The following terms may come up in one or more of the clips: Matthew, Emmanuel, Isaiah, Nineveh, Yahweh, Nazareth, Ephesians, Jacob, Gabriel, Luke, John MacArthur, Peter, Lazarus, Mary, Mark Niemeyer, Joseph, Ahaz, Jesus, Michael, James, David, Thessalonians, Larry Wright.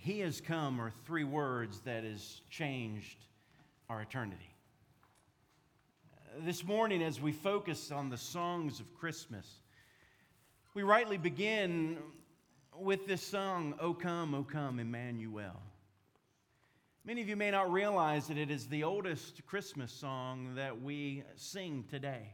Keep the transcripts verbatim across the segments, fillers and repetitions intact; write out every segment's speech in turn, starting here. he has come are three words that has changed our eternity. This morning, as we focus on the songs of Christmas, we rightly begin with this song, O Come, O Come, Emmanuel. Many of you may not realize that it is the oldest Christmas song that we sing today.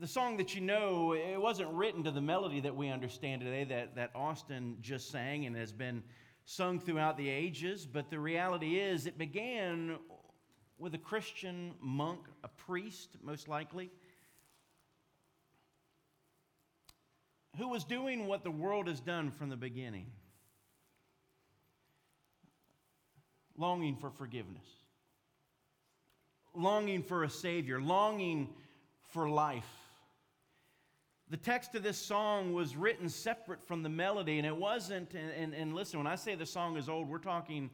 The song that you know, it wasn't written to the melody that we understand today that, that Austin just sang and has been sung throughout the ages, but the reality is it began with a Christian monk, a priest most likely, who was doing what the world has done from the beginning, longing for forgiveness, longing for a Savior, longing for life. The text of this song was written separate from the melody, and it wasn't, and, and, and listen, when I say the song is old, we're talking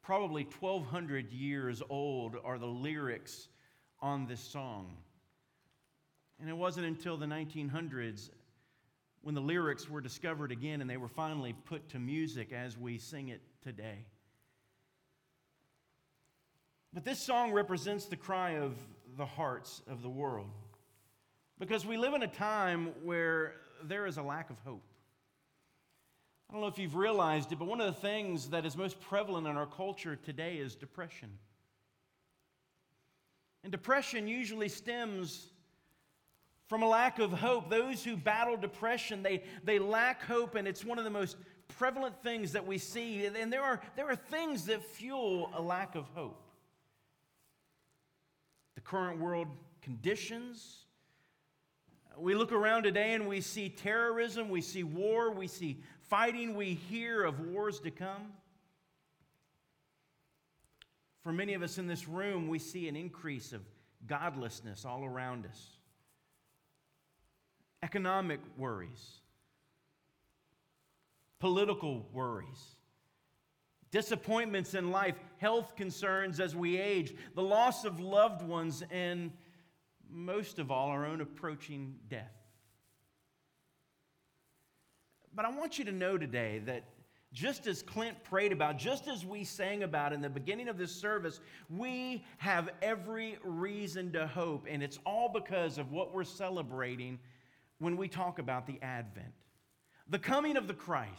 probably twelve hundred years old are the lyrics on this song. And it wasn't until the nineteen hundreds when the lyrics were discovered again and they were finally put to music as we sing it today. But this song represents the cry of the hearts of the world, because we live in a time where there is a lack of hope. I don't know if you've realized it, but one of the things that is most prevalent in our culture today is depression. And depression usually stems from a lack of hope. Those who battle depression, they, they lack hope, and it's one of the most prevalent things that we see. And there are, there are things that fuel a lack of hope. The current world conditions. We look around today and we see terrorism, we see war, we see fighting, we hear of wars to come. For many of us in this room, we see an increase of godlessness all around us. Economic worries, political worries, disappointments in life, health concerns as we age, the loss of loved ones, and most of all, our own approaching death. But I want you to know today that just as Clint prayed about, just as we sang about in the beginning of this service, we have every reason to hope, and it's all because of what we're celebrating when we talk about the Advent, the coming of the Christ.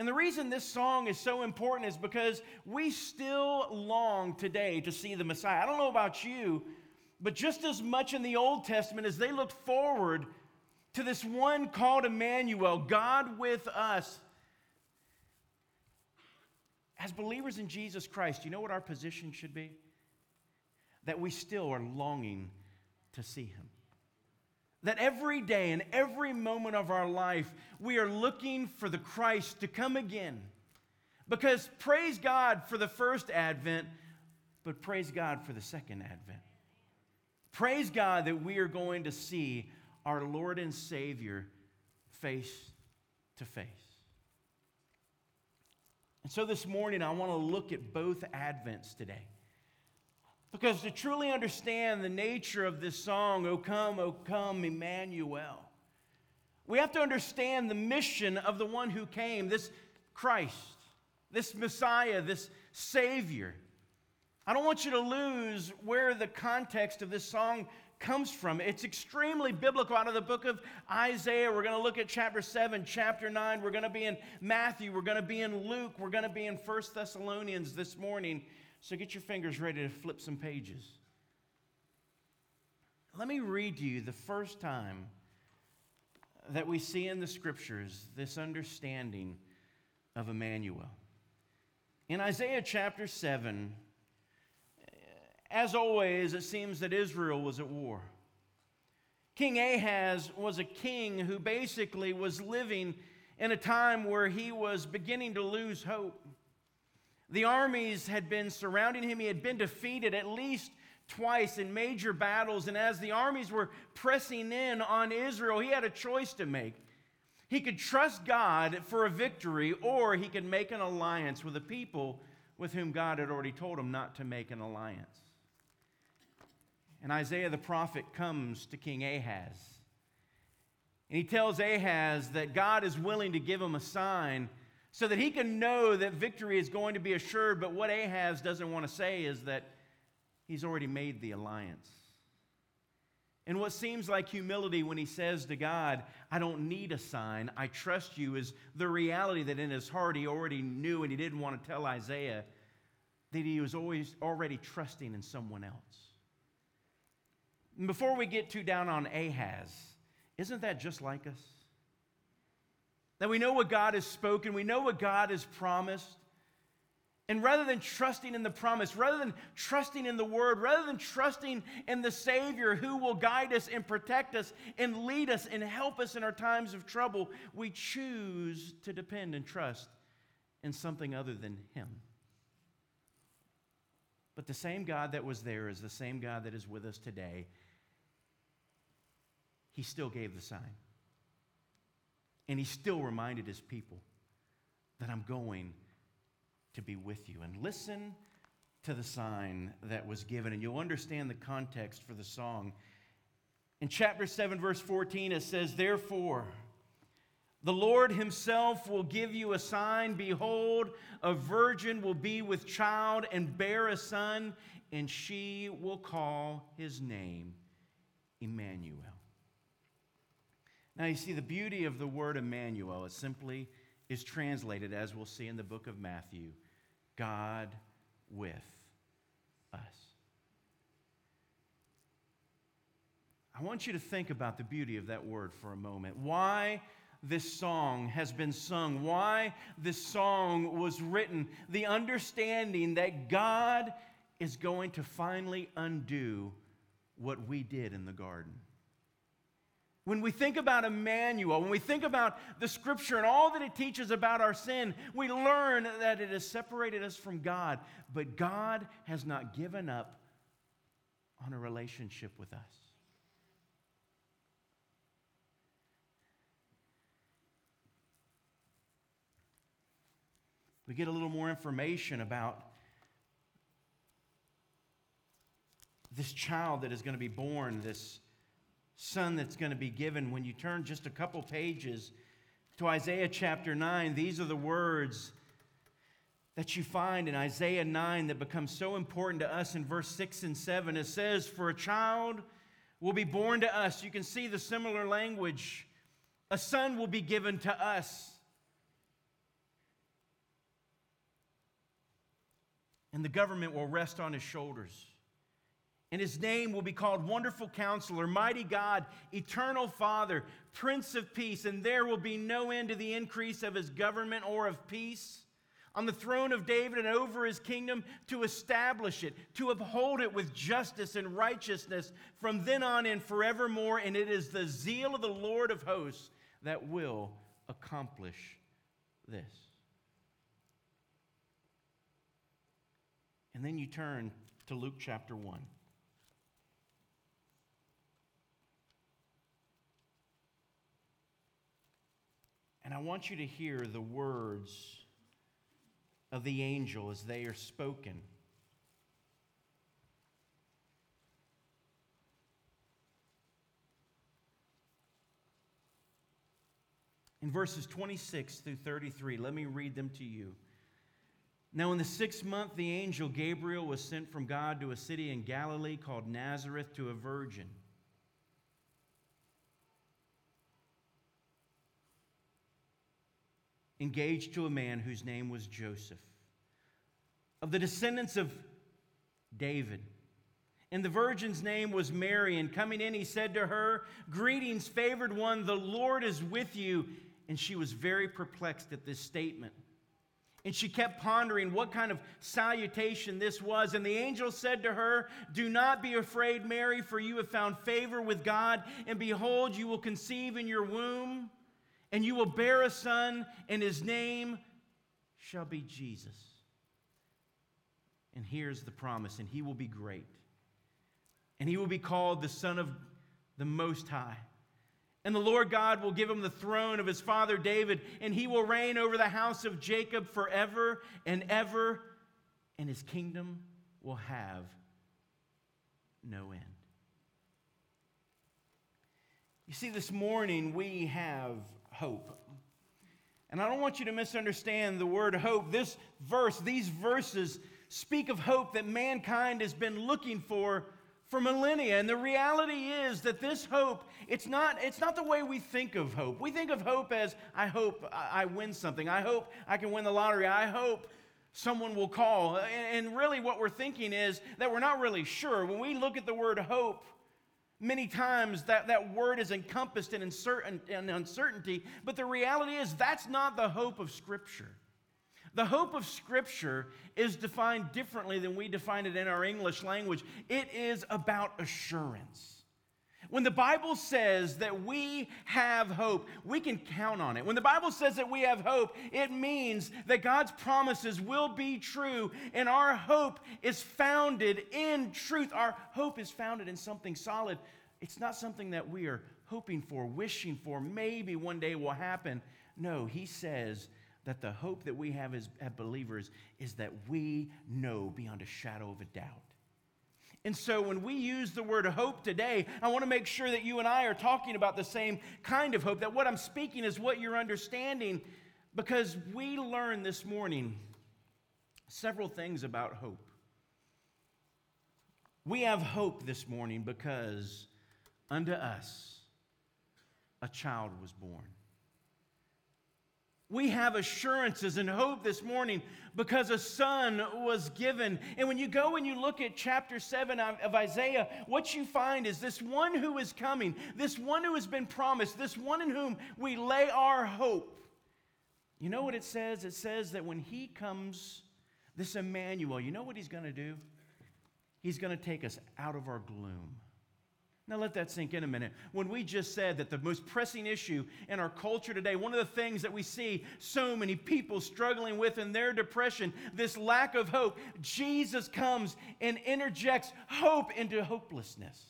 And the reason this song is so important is because we still long today to see the Messiah. I don't know about you, but just as much in the Old Testament as they looked forward to this one called Emmanuel, God with us, as believers in Jesus Christ, you know what our position should be? That we still are longing to see him. That every day and every moment of our life, we are looking for the Christ to come again. Because praise God for the first Advent, but praise God for the second Advent. Praise God that we are going to see our Lord and Savior face to face. And so this morning, I want to look at both Advents today. Because to truly understand the nature of this song, O Come, O Come, Emmanuel, we have to understand the mission of the one who came, this Christ, this Messiah, this Savior. I don't want you to lose where the context of this song comes from. It's extremely biblical, out of the book of Isaiah. We're going to look at chapter seven, chapter nine. We're going to be in Matthew. We're going to be in Luke. We're going to be in First Thessalonians this morning. So get your fingers ready to flip some pages. Let me read you the first time that we see in the Scriptures this understanding of Emmanuel. In Isaiah chapter seven, as always, it seems that Israel was at war. King Ahaz was a king who basically was living in a time where he was beginning to lose hope. The armies had been surrounding him. He had been defeated at least twice in major battles. And as the armies were pressing in on Israel, he had a choice to make. He could trust God for a victory, or he could make an alliance with a people with whom God had already told him not to make an alliance. And Isaiah the prophet comes to King Ahaz, And he tells Ahaz that God is willing to give him a sign so that he can know that victory is going to be assured. But what Ahaz doesn't want to say is that he's already made the alliance. And what seems like humility when he says to God, I don't need a sign, I trust you, is the reality that in his heart he already knew, and he didn't want to tell Isaiah that he was always already trusting in someone else. And before we get too down on Ahaz, isn't that just like us? That we know what God has spoken, we know what God has promised, and rather than trusting in the promise, rather than trusting in the word, rather than trusting in the Savior who will guide us and protect us and lead us and help us in our times of trouble, we choose to depend and trust in something other than Him. But the same God that was there is the same God that is with us today. He still gave the sign. And He still reminded His people that I'm going to be with you. And listen to the sign that was given, and you'll understand the context for the song. In chapter seven, verse fourteen, it says, Therefore, the Lord Himself will give you a sign. Behold, a virgin will be with child and bear a son, and she will call His name Emmanuel. Now you see, the beauty of the word Emmanuel, it simply is translated, as we'll see in the book of Matthew, God with us. I want you to think about the beauty of that word for a moment. Why this song has been sung, why this song was written, the understanding that God is going to finally undo what we did in the garden. When we think about Emmanuel, when we think about the Scripture and all that it teaches about our sin, we learn that it has separated us from God, but God has not given up on a relationship with us. We get a little more information about this child that is going to be born, this son that's going to be given. When you turn just a couple pages to Isaiah chapter nine, these are the words that you find in Isaiah nine that become so important to us in verse six and seven. It says, For a child will be born to us. You can see the similar language. A son will be given to us. And the government will rest on his shoulders. And his name will be called Wonderful Counselor, Mighty God, Eternal Father, Prince of Peace. And there will be no end to the increase of his government or of peace on the throne of David and over his kingdom, to establish it, to uphold it with justice and righteousness from then on and forevermore. And it is the zeal of the Lord of hosts that will accomplish this. And then you turn to Luke chapter one. And I want you to hear the words of the angel as they are spoken. In verses twenty-six through thirty-three, let me read them to you. Now in the sixth month, the angel Gabriel was sent from God to a city in Galilee called Nazareth, to a virgin engaged to a man whose name was Joseph, of the descendants of David. And the virgin's name was Mary. And coming in, he said to her, Greetings, favored one, the Lord is with you. And she was very perplexed at this statement. And she kept pondering what kind of salutation this was. And the angel said to her, Do not be afraid, Mary, for you have found favor with God. And behold, you will conceive in your womb, and you will bear a son, and his name shall be Jesus. And here's the promise, and he will be great. And he will be called the Son of the Most High. And the Lord God will give him the throne of his father David, and he will reign over the house of Jacob forever and ever, and his kingdom will have no end. You You see, this morning we have hope. And I don't want you to misunderstand the word hope. This verse, these verses speak of hope that mankind has been looking for for millennia. And the reality is that this hope, it's not, it's not the way we think of hope. We think of hope as, I hope I win something. I hope I can win the lottery. I hope someone will call. And really what we're thinking is that we're not really sure. When we look at the word hope, many times that, that word is encompassed in, uncertain, in uncertainty, but the reality is that's not the hope of Scripture. The hope of Scripture is defined differently than we define it in our English language. It is about assurance. When the Bible says that we have hope, we can count on it. When the Bible says that we have hope, it means that God's promises will be true, and our hope is founded in truth. Our hope is founded in something solid. It's not something that we are hoping for, wishing for, maybe one day will happen. No, he says that the hope that we have as believers is that we know beyond a shadow of a doubt. And so when we use the word hope today, I want to make sure that you and I are talking about the same kind of hope, that what I'm speaking is what you're understanding, because we learned this morning several things about hope. We have hope this morning because unto us a child was born. We have assurances and hope this morning because a son was given. And when you go and you look at chapter seven of Isaiah, what you find is this one who is coming, this one who has been promised, this one in whom we lay our hope. You know what it says? It says that when he comes, this Emmanuel, you know what he's going to do? He's going to take us out of our gloom. Now let that sink in a minute. When we just said that the most pressing issue in our culture today, one of the things that we see so many people struggling with in their depression, this lack of hope, Jesus comes and interjects hope into hopelessness.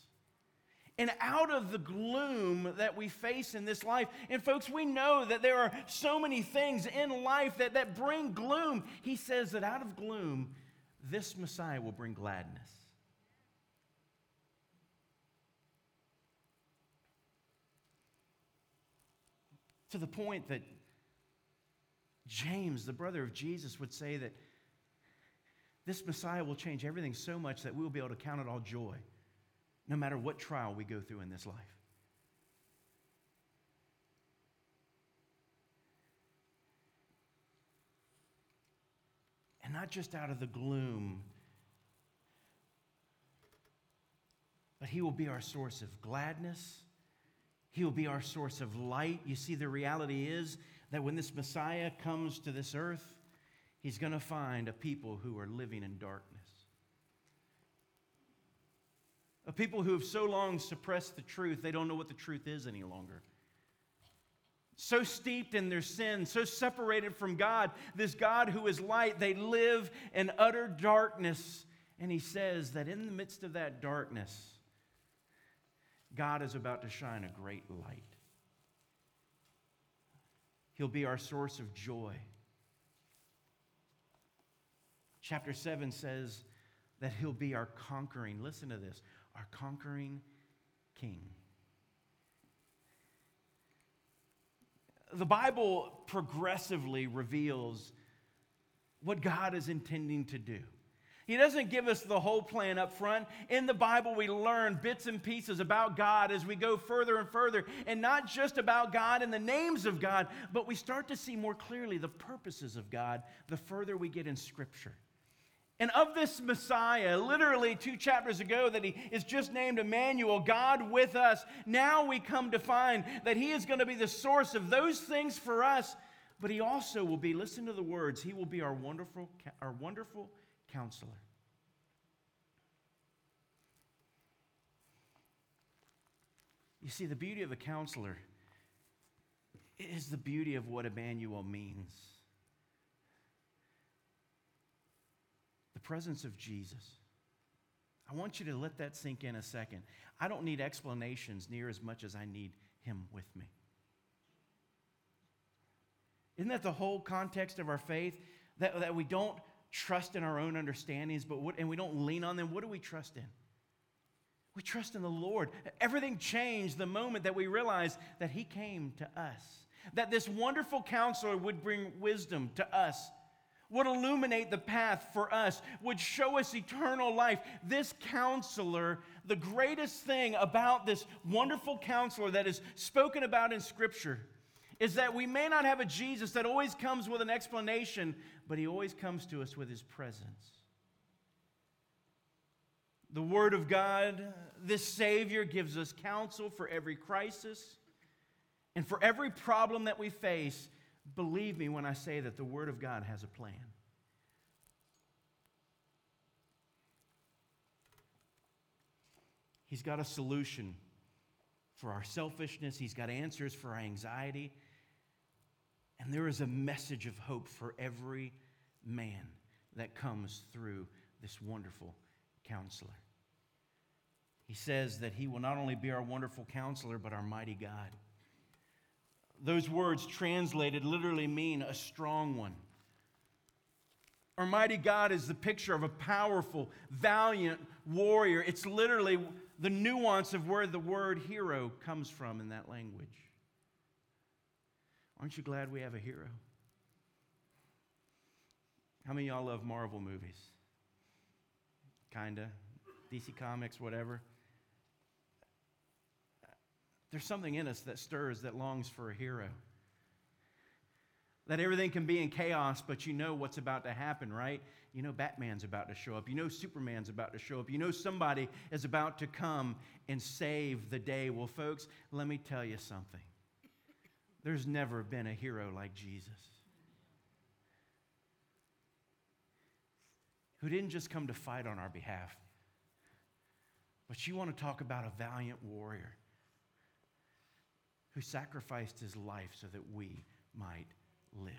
And out of the gloom that we face in this life, and folks, we know that there are so many things in life that, that bring gloom. He says that out of gloom, this Messiah will bring gladness. To the point that James, the brother of Jesus, would say that this Messiah will change everything so much that we will be able to count it all joy, no matter what trial we go through in this life. And not just out of the gloom, but he will be our source of gladness. He will be our source of light. You see, the reality is that when this Messiah comes to this earth, he's going to find a people who are living in darkness. A people who have so long suppressed the truth, they don't know what the truth is any longer. So steeped in their sin, so separated from God, this God who is light, they live in utter darkness. And he says that in the midst of that darkness, God is about to shine a great light. He'll be our source of joy. Chapter seven says that he'll be our conquering, listen to this, our conquering king. The Bible progressively reveals what God is intending to do. He doesn't give us the whole plan up front. In the Bible, we learn bits and pieces about God as we go further and further, and not just about God and the names of God, but we start to see more clearly the purposes of God the further we get in Scripture. And of this Messiah, literally two chapters ago that he is just named Emmanuel, God with us, now we come to find that he is going to be the source of those things for us, but he also will be, listen to the words, he will be our wonderful, our wonderful Counselor. You see, the beauty of a counselor is the beauty of what Emmanuel means. The presence of Jesus. I want you to let that sink in a second. I don't need explanations near as much as I need him with me. Isn't that the whole context of our faith? That, that we don't trust in our own understandings, but what, and we don't lean on them. What do we trust in? We trust in the Lord. Everything changed the moment that we realized that he came to us, that this wonderful counselor would bring wisdom to us, would illuminate the path for us, would show us eternal life. This counselor, the greatest thing about this wonderful counselor that is spoken about in Scripture is that we may not have a Jesus that always comes with an explanation, but he always comes to us with his presence. The Word of God, this Savior, gives us counsel for every crisis and for every problem that we face. Believe me when I say that the Word of God has a plan. He's got a solution for our selfishness. He's got answers for our anxiety. And there is a message of hope for every man that comes through this wonderful counselor. He says that he will not only be our wonderful counselor, but our mighty God. Those words translated literally mean a strong one. Our mighty God is the picture of a powerful, valiant warrior. It's literally the nuance of where the word hero comes from in that language. Aren't you glad we have a hero? How many of y'all love Marvel movies? Kinda. D C Comics, whatever. There's something in us that stirs, that longs for a hero. That everything can be in chaos, but you know what's about to happen, right? You know Batman's about to show up. You know Superman's about to show up. You know somebody is about to come and save the day. Well, folks, let me tell you something. There's never been a hero like Jesus, who didn't just come to fight on our behalf. But you want to talk about a valiant warrior who sacrificed his life so that we might live.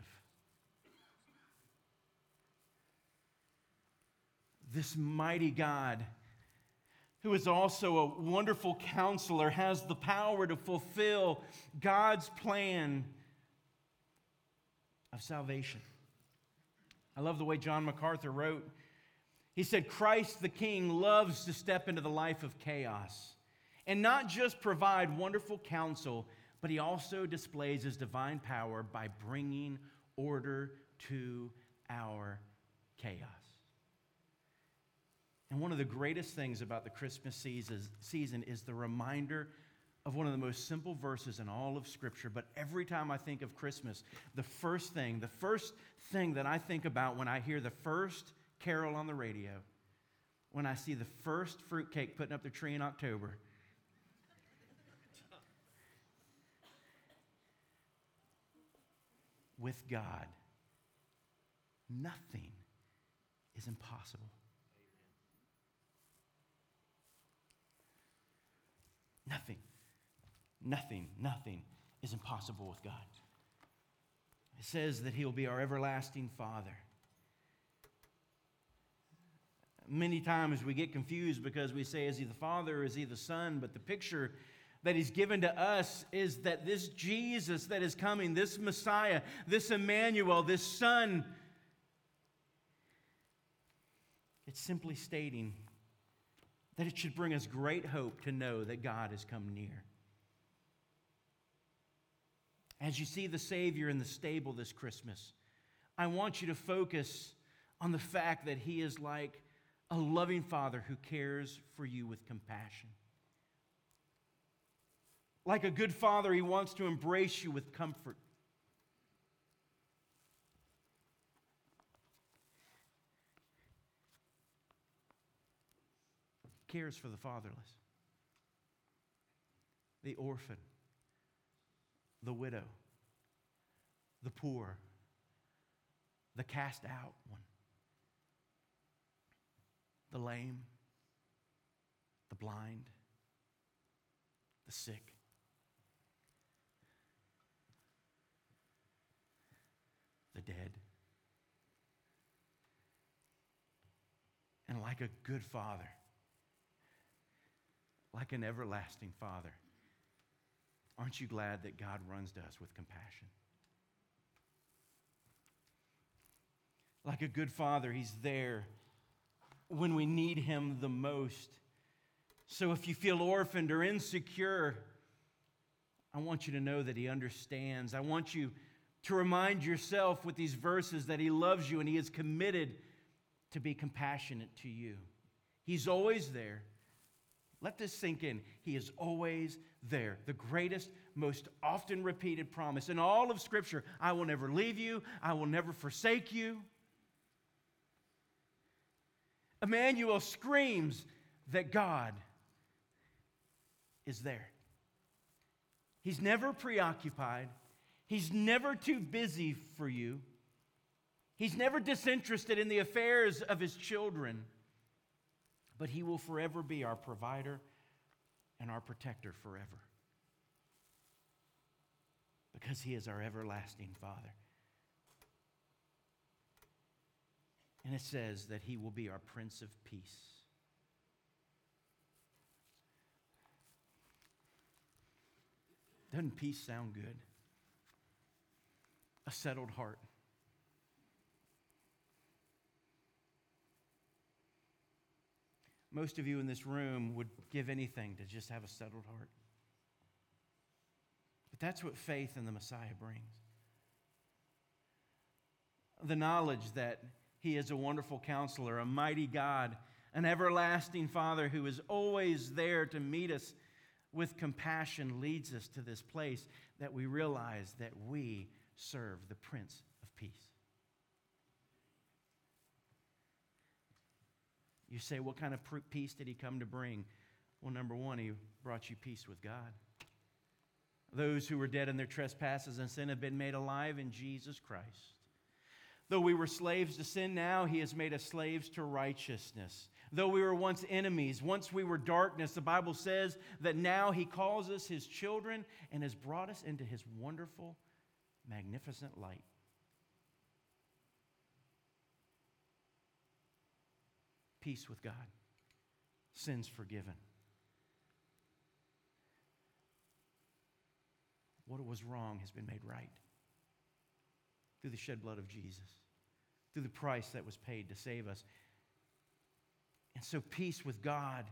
This mighty God, who is also a wonderful counselor, has the power to fulfill God's plan of salvation. I love the way John MacArthur wrote. He said, Christ the King loves to step into the life of chaos and not just provide wonderful counsel, but he also displays his divine power by bringing order to our chaos. And one of the greatest things about the Christmas season is the reminder of one of the most simple verses in all of Scripture. But every time I think of Christmas, the first thing, the first thing that I think about when I hear the first carol on the radio, when I see the first fruitcake putting up the tree in October, with God, nothing is impossible. Amen. Nothing, nothing, nothing is impossible with God. It says that he'll be our everlasting Father. Many times we get confused because we say, is he the Father or is he the Son? But the picture that he's given to us is that this Jesus that is coming, this Messiah, this Emmanuel, this Son, it's simply stating that it should bring us great hope to know that God has come near. As you see the Savior in the stable this Christmas, I want you to focus on the fact that he is like a loving Father who cares for you with compassion. Like a good father, he wants to embrace you with comfort. He cares for the fatherless, the orphan, the widow, the poor, the cast out one, the lame, the blind, the sick. The dead. And like a good father, like an everlasting father, aren't you glad that God runs to us with compassion? Like a good father, he's there when we need him the most. So if you feel orphaned or insecure, I want you to know that he understands. I want you to remind yourself with these verses that he loves you and he is committed to be compassionate to you. He's always there. Let this sink in. He is always there. The greatest, most often repeated promise in all of Scripture. I will never leave you. I will never forsake you. Emmanuel screams that God is there. He's never preoccupied. He's never too busy for you. He's never disinterested in the affairs of his children. But he will forever be our provider and our protector forever. Because he is our everlasting Father. And it says that he will be our Prince of Peace. Doesn't peace sound good? A settled heart. Most of you in this room would give anything to just have a settled heart. But that's what faith in the Messiah brings. The knowledge that he is a wonderful counselor, a mighty God, an everlasting Father who is always there to meet us with compassion leads us to this place that we realize that we serve the Prince of Peace. You say, what kind of peace did he come to bring? Well, number one, he brought you peace with God. Those who were dead in their trespasses and sin have been made alive in Jesus Christ. Though we were slaves to sin, now he has made us slaves to righteousness. Though we were once enemies, once we were darkness, the Bible says that now he calls us his children and has brought us into his wonderful, magnificent light. Peace with God. Sins forgiven. What was wrong has been made right. Through the shed blood of Jesus. Through the price that was paid to save us. And so peace with God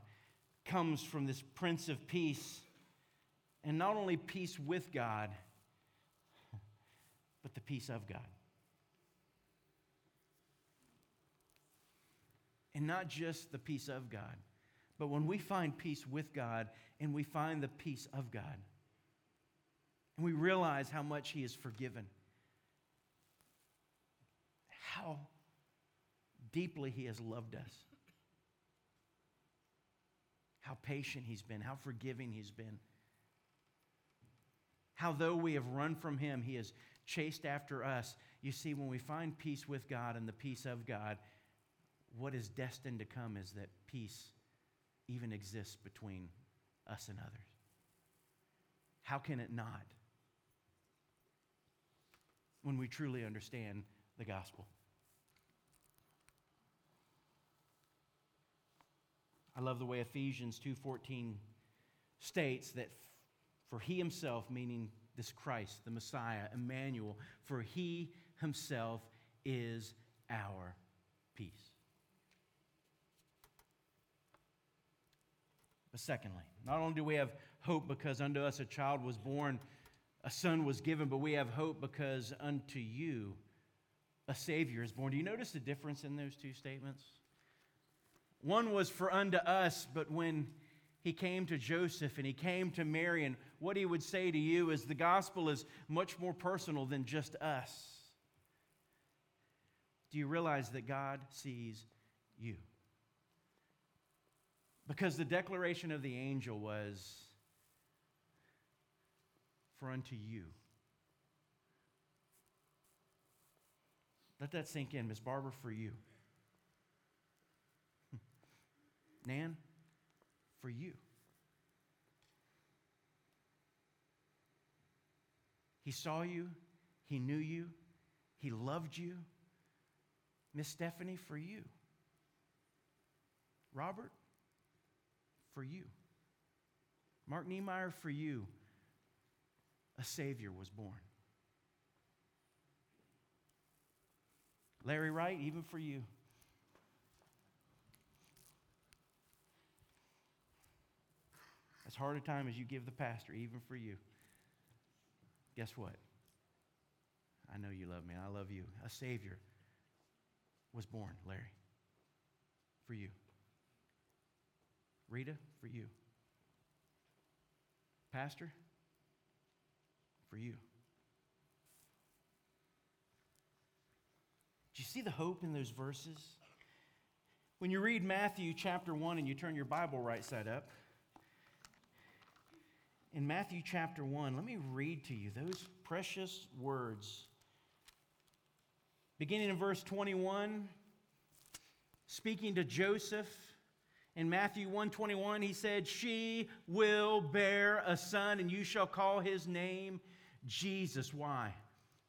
comes from this Prince of Peace. And not only peace with God, but the peace of God. And not just the peace of God, but when we find peace with God and we find the peace of God, and we realize how much he has forgiven, how deeply he has loved us, how patient he's been, how forgiving he's been, how though we have run from him, he has chased after us. You see, when we find peace with God and the peace of God, what is destined to come is that peace even exists between us and others. How can it not when we truly understand the gospel? I love the way Ephesians two fourteen states that for he himself, meaning this Christ, the Messiah, Emmanuel, for he himself is our peace. But secondly, not only do we have hope because unto us a child was born, a son was given, but we have hope because unto you a Savior is born. Do you notice the difference in those two statements? One was for unto us, but when he came to Joseph and he came to Mary, and what he would say to you is the gospel is much more personal than just us. Do you realize that God sees you? Because the declaration of the angel was, for unto you. Let that sink in, Miss Barbara, for you. Nan, for you. He saw you. He knew you. He loved you. Miss Stephanie, for you. Robert, for you. Mark Niemeyer, for you, a Savior was born. Larry Wright, even for you. as hard a time as you give the pastor, even for you, guess what? I know you love me, and I love you. A Savior was born, Larry, for you. Rita, for you. Pastor, for you. Do you see the hope in those verses? When you read Matthew chapter one and you turn your Bible right side up, in Matthew chapter one, let me read to you those precious words. Beginning in verse twenty-one, speaking to Joseph, in Matthew one twenty-one, he said, "She will bear a son, and you shall call his name Jesus." Why?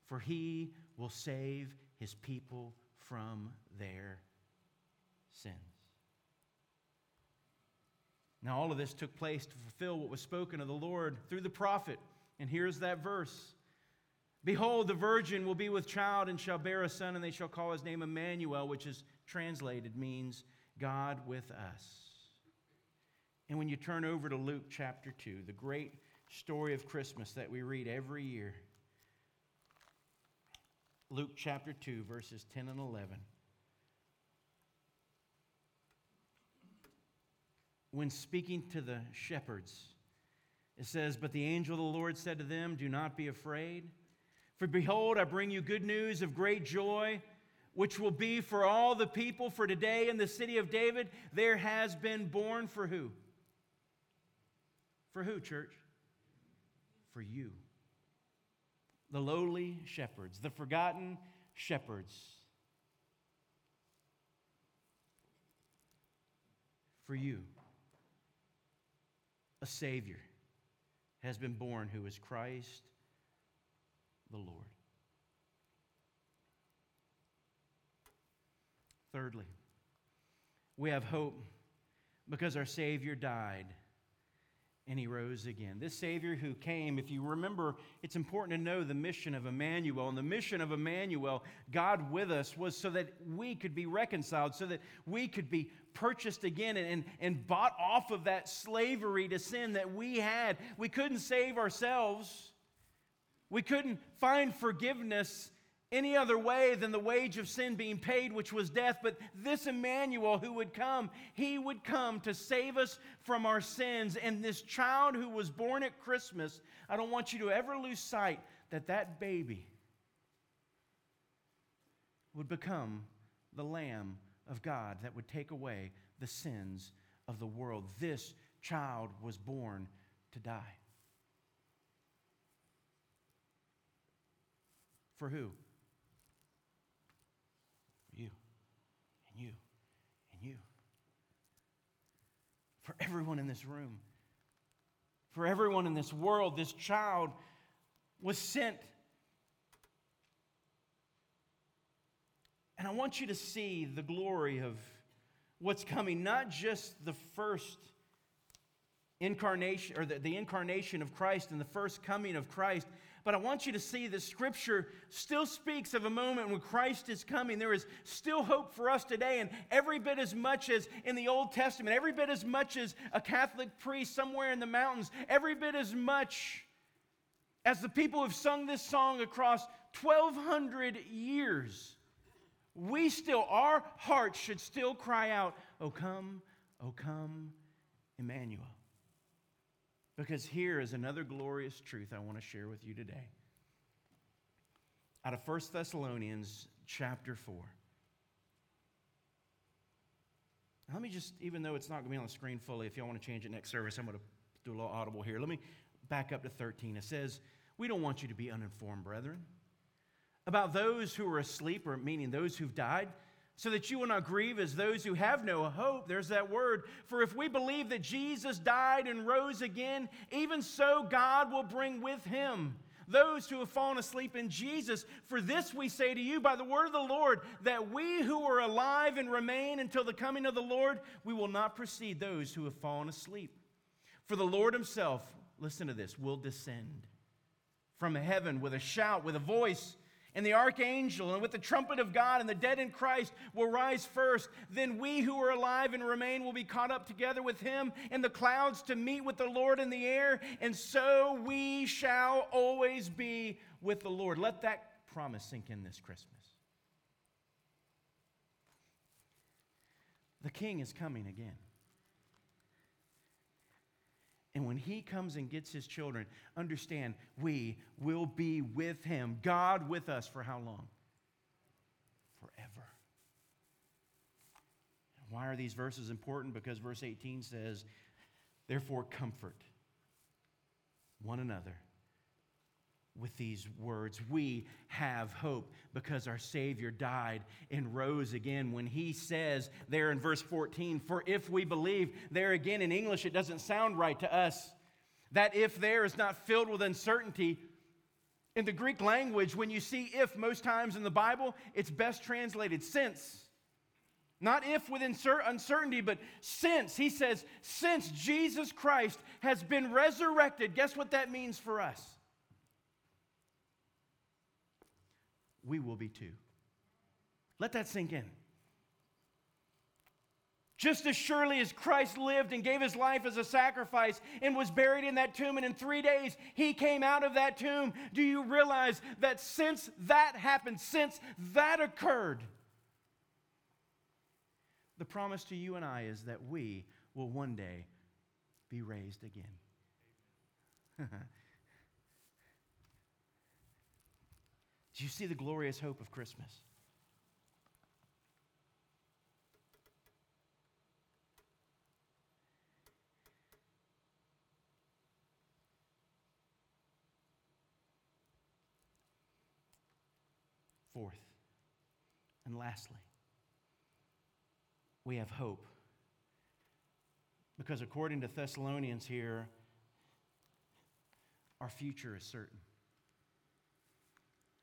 "For he will save his people from their sins." Now, all of this took place to fulfill what was spoken of the Lord through the prophet. And here's that verse. "Behold, the virgin will be with child and shall bear a son, and they shall call his name Emmanuel," which is translated means God with us. And when you turn over to Luke chapter two, the great story of Christmas that we read every year, Luke chapter two, verses ten and eleven. When speaking to the shepherds, it says, "But the angel of the Lord said to them, 'Do not be afraid, for behold, I bring you good news of great joy, which will be for all the people. For today in the city of David, there has been born,'" for who? For who, church? For you. The lowly shepherds, the forgotten shepherds. For you, a Savior has been born, who is Christ the Lord. Thirdly, we have hope because our Savior died and he rose again. This Savior who came, if you remember, it's important to know the mission of Emmanuel. And the mission of Emmanuel, God with us, was so that we could be reconciled, so that we could be purchased again and, and bought off of that slavery to sin that we had. We couldn't save ourselves. We couldn't find forgiveness any other way than the wage of sin being paid, which was death. But this Emmanuel who would come, he would come to save us from our sins. And this child who was born at Christmas, I don't want you to ever lose sight that that baby would become the Lamb of God that would take away the sins of the world. This child was born to die. For who? You and you. For everyone in this room, for everyone in this world, this child was sent. And I want you to see the glory of what's coming, not just the first incarnation or the, the incarnation of Christ and the first coming of Christ. But I want you to see that Scripture still speaks of a moment when Christ is coming. There is still hope for us today, and every bit as much as in the Old Testament, every bit as much as a Catholic priest somewhere in the mountains, every bit as much as the people who have sung this song across twelve hundred years, we still, our hearts should still cry out, "O come, O come, Emmanuel." Because here is another glorious truth I want to share with you today. Out of First Thessalonians chapter four. Let me just, even though it's not going to be on the screen fully, if y'all want to change it next service, I'm going to do a little audible here. Let me back up to thirteen. It says, "We don't want you to be uninformed, brethren, about those who are asleep," or meaning those who've died, "so that you will not grieve as those who have no hope." There's that word. "For if we believe that Jesus died and rose again, even so God will bring with him those who have fallen asleep in Jesus. For this we say to you by the word of the Lord, that we who are alive and remain until the coming of the Lord, we will not precede those who have fallen asleep. For the Lord himself," listen to this, "will descend from heaven with a shout, with a voice, and the archangel, and with the trumpet of God, and the dead in Christ will rise first. Then we who are alive and remain will be caught up together with him in the clouds to meet with the Lord in the air, and so we shall always be with the Lord. Let that promise sink in this Christmas. The King is coming again. And when he comes and gets his children, understand we will be with him, God with us, for how long? Forever. And why are these verses important? Because verse eighteen says, therefore comfort one another with these words. We have hope because our Savior died and rose again. When he says there in verse fourteen, for if we believe, there again in English it doesn't sound right to us. That if there is not filled with uncertainty. In the Greek language, when you see if most times in the Bible, it's best translated since. Not if with uncertainty, but since. He says, since Jesus Christ has been resurrected, guess what that means for us? We will be too. Let that sink in. Just as surely as Christ lived and gave his life as a sacrifice and was buried in that tomb, and in three days he came out of that tomb, do you realize that since that happened, since that occurred, the promise to you and I is that we will one day be raised again. Do you see the glorious hope of Christmas? Fourth, and lastly, we have hope. Because according to Thessalonians here, our future is certain.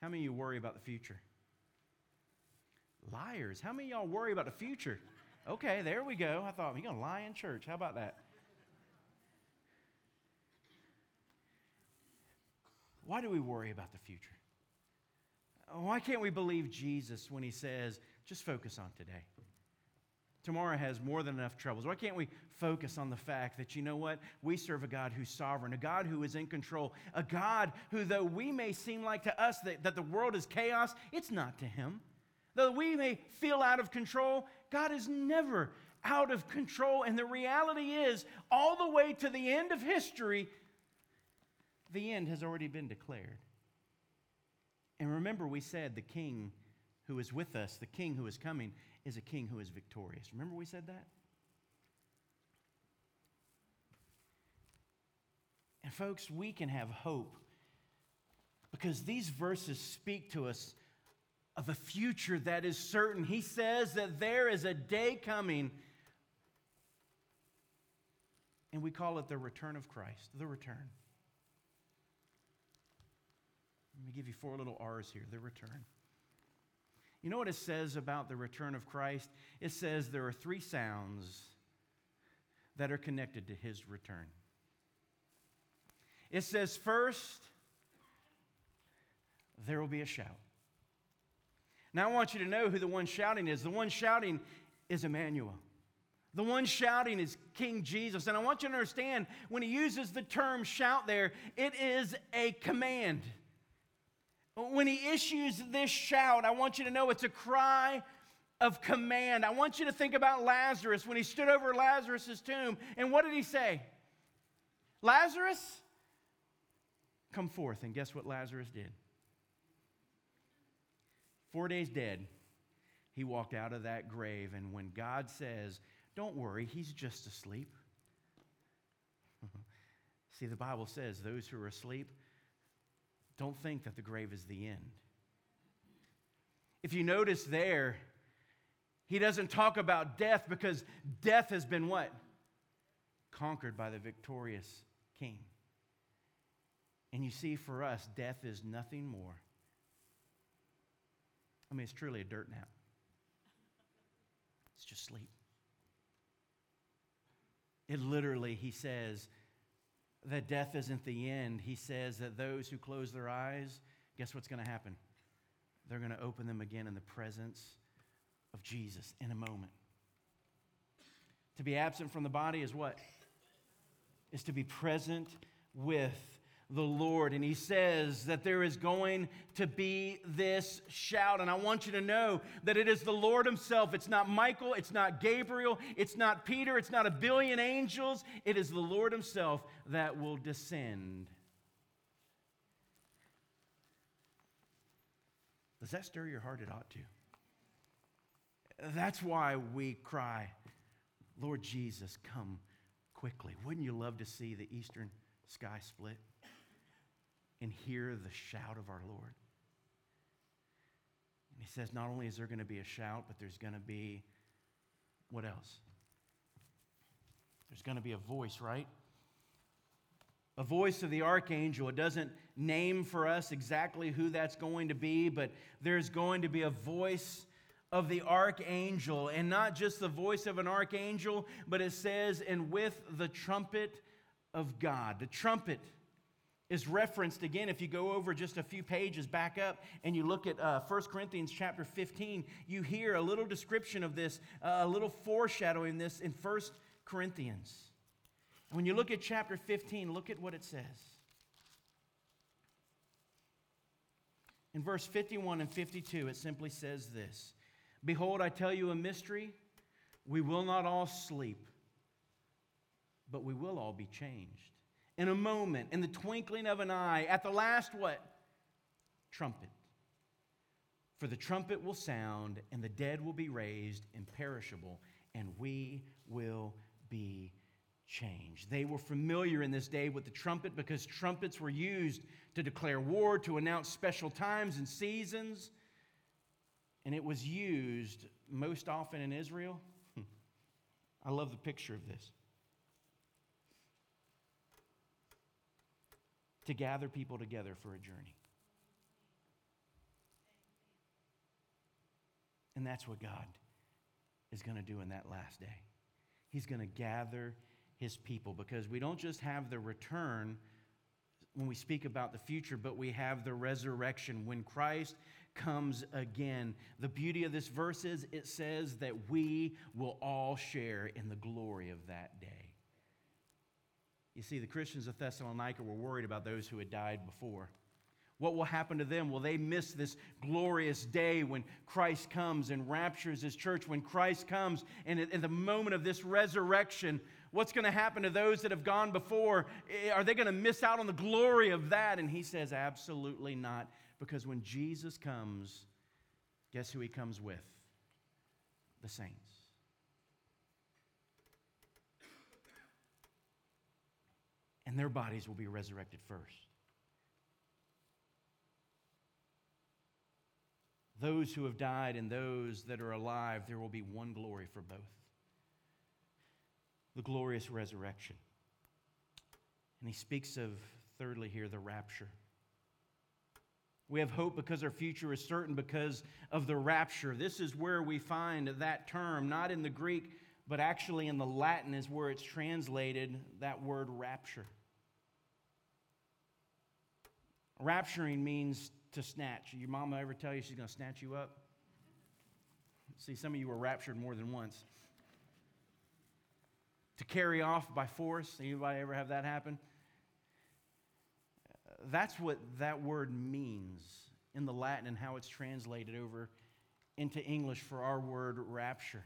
How many of you worry about the future? Liars. How many of y'all worry about the future? Okay, there we go. I thought, you're going to lie in church. How about that? Why do we worry about the future? Why can't we believe Jesus when he says, just focus on today? Tomorrow has more than enough troubles. Why can't we focus on the fact that, you know what? We serve a God who's sovereign, a God who is in control, a God who, though we may seem like to us that, that the world is chaos, it's not to him. Though we may feel out of control, God is never out of control. And the reality is, all the way to the end of history, the end has already been declared. And remember, we said the King who is with us, the King who is coming, is a king who is victorious. Remember we said that? And folks, we can have hope because these verses speak to us of a future that is certain. He says that there is a day coming, and we call it the return of Christ, the return. Let me give you four little R's here, the return. You know what it says about the return of Christ? It says there are three sounds that are connected to his return. It says first, there will be a shout. Now I want you to know who the one shouting is. The one shouting is Emmanuel. The one shouting is King Jesus. And I want you to understand when he uses the term shout there, it is a command. When he issues this shout, I want you to know it's a cry of command. I want you to think about Lazarus when he stood over Lazarus' tomb. And what did he say? Lazarus, come forth. And guess what Lazarus did? Four days dead, he walked out of that grave. And when God says, don't worry, he's just asleep. See, the Bible says those who are asleep, don't think that the grave is the end. If you notice there, he doesn't talk about death because death has been what? Conquered by the victorious King. And you see, for us, death is nothing more. I mean, it's truly a dirt nap. It's just sleep. It literally, he says, that death isn't the end. He says that those who close their eyes, guess what's going to happen? they're going to open them again in the presence of Jesus in a moment. To be absent from the body is what? Is to be present with the Lord. And he says that there is going to be this shout. And I want you to know that it is the Lord himself. It's not Michael. It's not Gabriel. It's not Peter. It's not a billion angels. It is the Lord himself that will descend. Does that stir your heart? It ought to. That's why we cry, Lord Jesus, come quickly. Wouldn't you love to see the eastern sky split and hear the shout of our Lord? And he says, not only is there going to be a shout, but there's going to be, what else? There's going to be a voice, right? A voice of the archangel. It doesn't name for us exactly who that's going to be, but there's going to be a voice of the archangel. And not just the voice of an archangel, but it says, and with the trumpet of God. The trumpet is referenced again. If you go over just a few pages back up and you look at uh, First Corinthians chapter fifteen, you hear a little description of this, uh, a little foreshadowing this in First Corinthians. And when you look at chapter fifteen, look at what it says. In verse fifty-one and fifty-two, it simply says this, behold, I tell you a mystery, we will not all sleep, but we will all be changed. In a moment, in the twinkling of an eye, at the last what? Trumpet. For the trumpet will sound, and the dead will be raised imperishable, and we will be changed. They were familiar in this day with the trumpet because trumpets were used to declare war, to announce special times and seasons, and it was used most often in Israel. I love the picture of this. To gather people together for a journey. And that's what God is going to do in that last day. He's going to gather his people because we don't just have the return when we speak about the future, but we have the resurrection when Christ comes again. The beauty of this verse is it says that we will all share in the glory of that day. You see, the Christians of Thessalonica were worried about those who had died before. What will happen to them? Will they miss this glorious day when Christ comes and raptures his church? When Christ comes and at the moment of this resurrection, what's going to happen to those that have gone before? Are they going to miss out on the glory of that? And he says, absolutely not. Because when Jesus comes, guess who he comes with? The saints. And their bodies will be resurrected first. Those who have died and those that are alive, there will be one glory for both. The glorious resurrection. And he speaks of, thirdly here, the rapture. We have hope because our future is certain because of the rapture. This is where we find that term, not in the Greek, but actually in the Latin is where it's translated, that word rapture. Rapturing means to snatch. Your mama ever tell you she's going to snatch you up? See, some of you were raptured more than once. To carry off by force. Anybody ever have that happen? That's what that word means in the Latin and how it's translated over into English for our word rapture.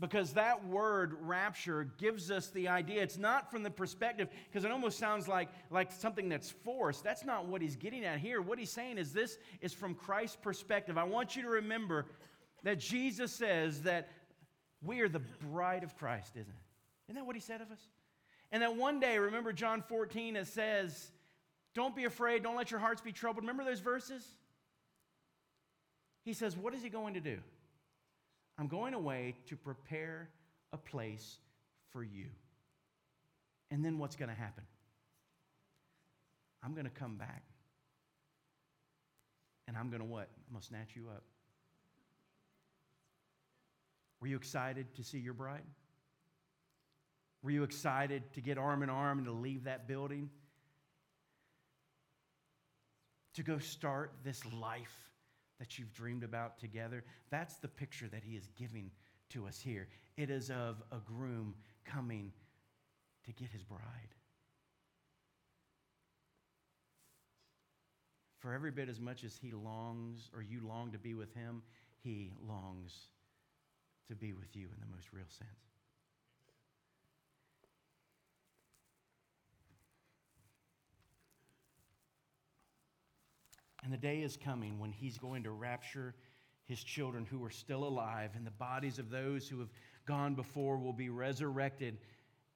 Because that word rapture gives us the idea. It's not from the perspective, because it almost sounds like, like something that's forced. That's not what he's getting at here. What he's saying is this is from Christ's perspective. I want you to remember that Jesus says that we are the bride of Christ, isn't it? Isn't that what he said of us? And that one day, remember John fourteen, it says, don't be afraid, don't let your hearts be troubled. Remember those verses? He says, what is he going to do? I'm going away to prepare a place for you. And then what's going to happen? I'm going to come back. And I'm going to what? I'm going to snatch you up. Were you excited to see your bride? Were you excited to get arm in arm and to leave that building? to go start this life that you've dreamed about together. That's the picture that he is giving to us here. It is of a groom coming to get his bride. For every bit as much as he longs, or you long to be with him, he longs to be with you in the most real sense. And the day is coming when he's going to rapture his children who are still alive, and the bodies of those who have gone before will be resurrected.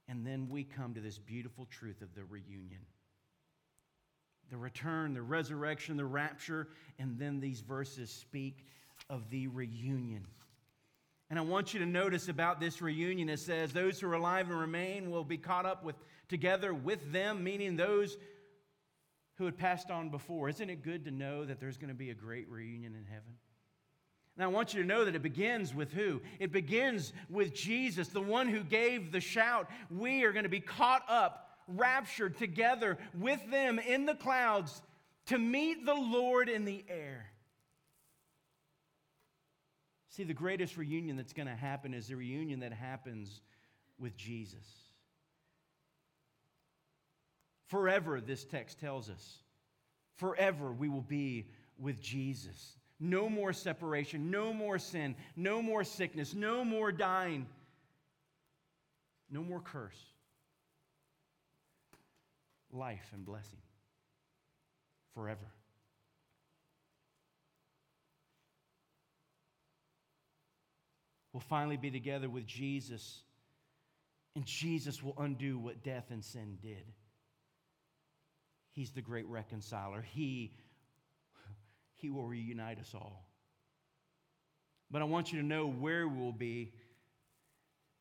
And then we come to this beautiful truth of the reunion. The return, the resurrection, the rapture, and then these verses speak of the reunion. And I want you to notice about this reunion, it says, those who are alive and remain will be caught up with together with them, meaning those who had passed on before. Isn't it good to know that there's going to be a great reunion in heaven? And I want you to know that it begins with who? It begins with Jesus, the one who gave the shout. We are going to be caught up, raptured together with them in the clouds to meet the Lord in the air. See, the greatest reunion that's going to happen is the reunion that happens with Jesus. Forever, this text tells us, forever we will be with Jesus. No more separation, no more sin, no more sickness, no more dying, no more curse. Life and blessing forever. We'll finally be together with Jesus, and Jesus will undo what death and sin did. He's the great reconciler. He, he will reunite us all. But I want you to know where we will be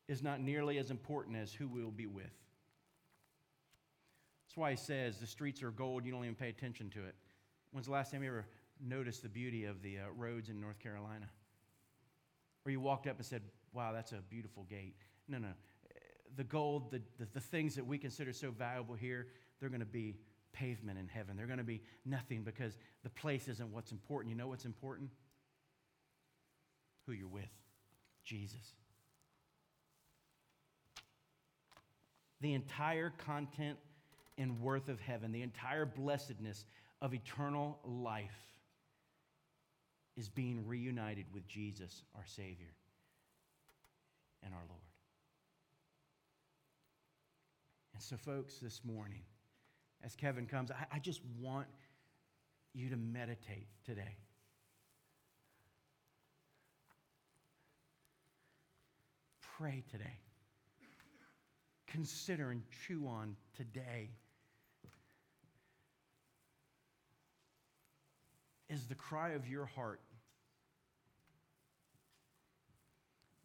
is not nearly as important as who we will be with. That's why he says the streets are gold, you don't even pay attention to it. When's the last time you ever noticed the beauty of the uh, roads in North Carolina? Or you walked up and said, wow, that's a beautiful gate. No, no. The gold, the, the, the things that we consider so valuable here, they're going to be pavement in heaven. They're going to be nothing because the place isn't what's important. You know what's important? Who you're with, Jesus. The entire content and worth of heaven, the entire blessedness of eternal life is being reunited with Jesus, our Savior and our Lord. And so, folks, this morning, as Kevin comes, I, I just want you to meditate today. Pray today. Consider and chew on today. Is the cry of your heart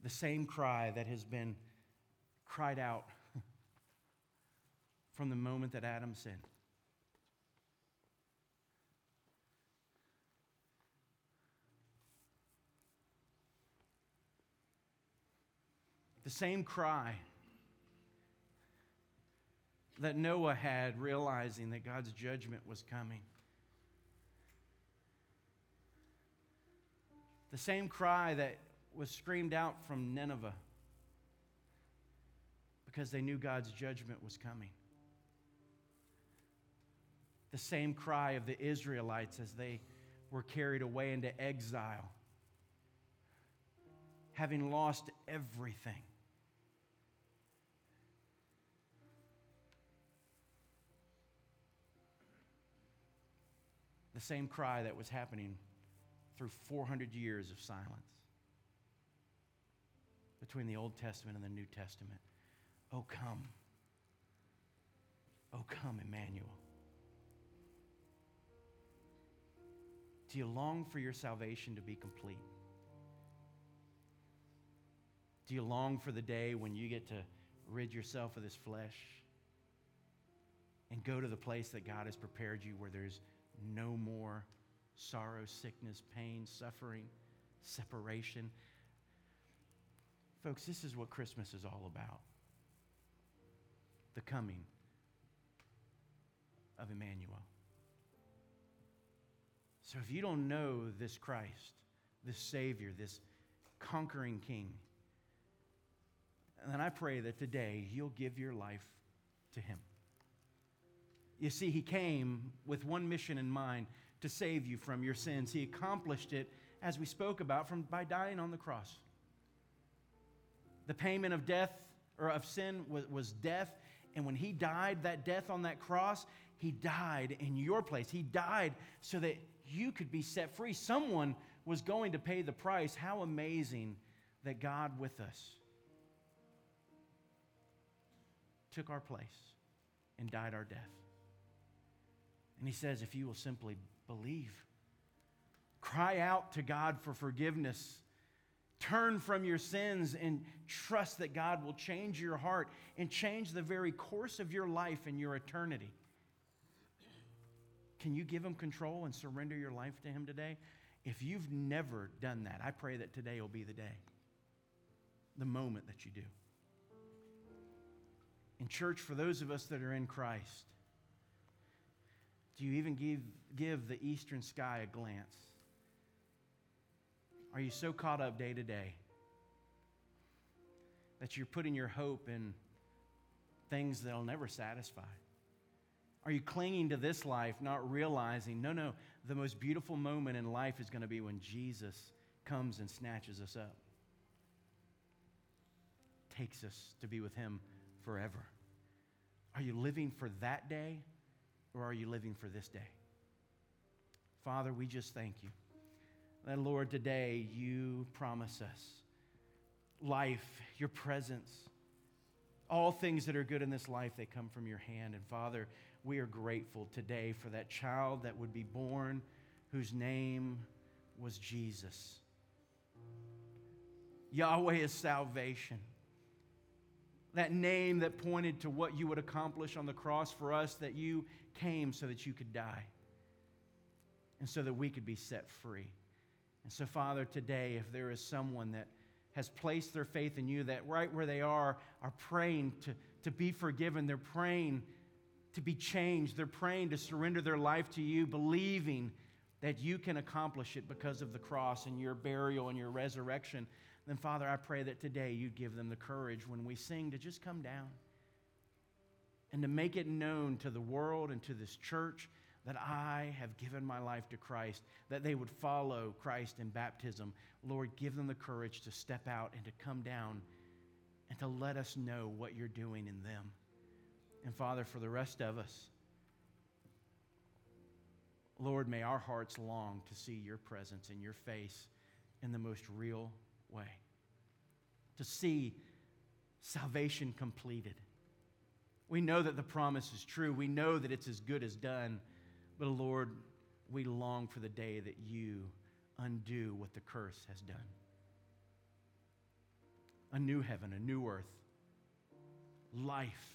the same cry that has been cried out from the moment that Adam sinned? The same cry that Noah had, realizing that God's judgment was coming. The same cry that was screamed out from Nineveh because they knew God's judgment was coming. The same cry of the Israelites as they were carried away into exile, having lost everything. The same cry that was happening through four hundred years of silence between the Old Testament and the New Testament. Oh, come. Oh, come, Emmanuel. Do you long for your salvation to be complete? Do you long for the day when you get to rid yourself of this flesh and go to the place that God has prepared you, where there's no more sorrow, sickness, pain, suffering, separation? Folks, this is what Christmas is all about. The coming of Emmanuel. So if you don't know this Christ, this Savior, this conquering King, then I pray that today you'll give your life to Him. You see, He came with one mission in mind, to save you from your sins. He accomplished it, as we spoke about, from by dying on the cross. The payment of death, or of sin, was, was death. And when He died, that death on that cross, He died in your place. He died so that you could be set free. Someone was going to pay the price. How amazing that God with us took our place and died our death. And He says, if you will simply believe, cry out to God for forgiveness, turn from your sins and trust that God will change your heart and change the very course of your life and your eternity. Can you give Him control and surrender your life to Him today? If you've never done that, I pray that today will be the day, the moment that you do. In church, for those of us that are in Christ, do you even give, give the eastern sky a glance? Are you so caught up day to day that you're putting your hope in things that'll never satisfy? Are you clinging to this life, not realizing, no, no, the most beautiful moment in life is going to be when Jesus comes and snatches us up, takes us to be with Him forever? Are you living for that day? Or are you living for this day? Father, we just thank You that, Lord, today You promise us life, Your presence. All things that are good in this life, they come from Your hand. And Father, we are grateful today for that child that would be born whose name was Jesus. Yahweh is salvation. That name that pointed to what You would accomplish on the cross for us, that You came so that You could die and so that we could be set free. And so, Father, today, if there is someone that has placed their faith in You, that right where they are, are praying to, to be forgiven, they're praying to be changed, they're praying to surrender their life to You, believing that You can accomplish it because of the cross and Your burial and Your resurrection, then, Father, I pray that today You give them the courage when we sing to just come down and to make it known to the world and to this church that I have given my life to Christ, that they would follow Christ in baptism. Lord, give them the courage to step out and to come down and to let us know what You're doing in them. And, Father, for the rest of us, Lord, may our hearts long to see Your presence and Your face in the most real way, to see salvation completed. We know that the promise is true. We know that it's as good as done. But, Lord, we long for the day that You undo what the curse has done. A new heaven, a new earth, life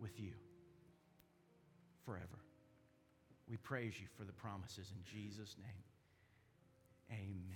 with You forever. We praise You for the promises in Jesus' name. Amen.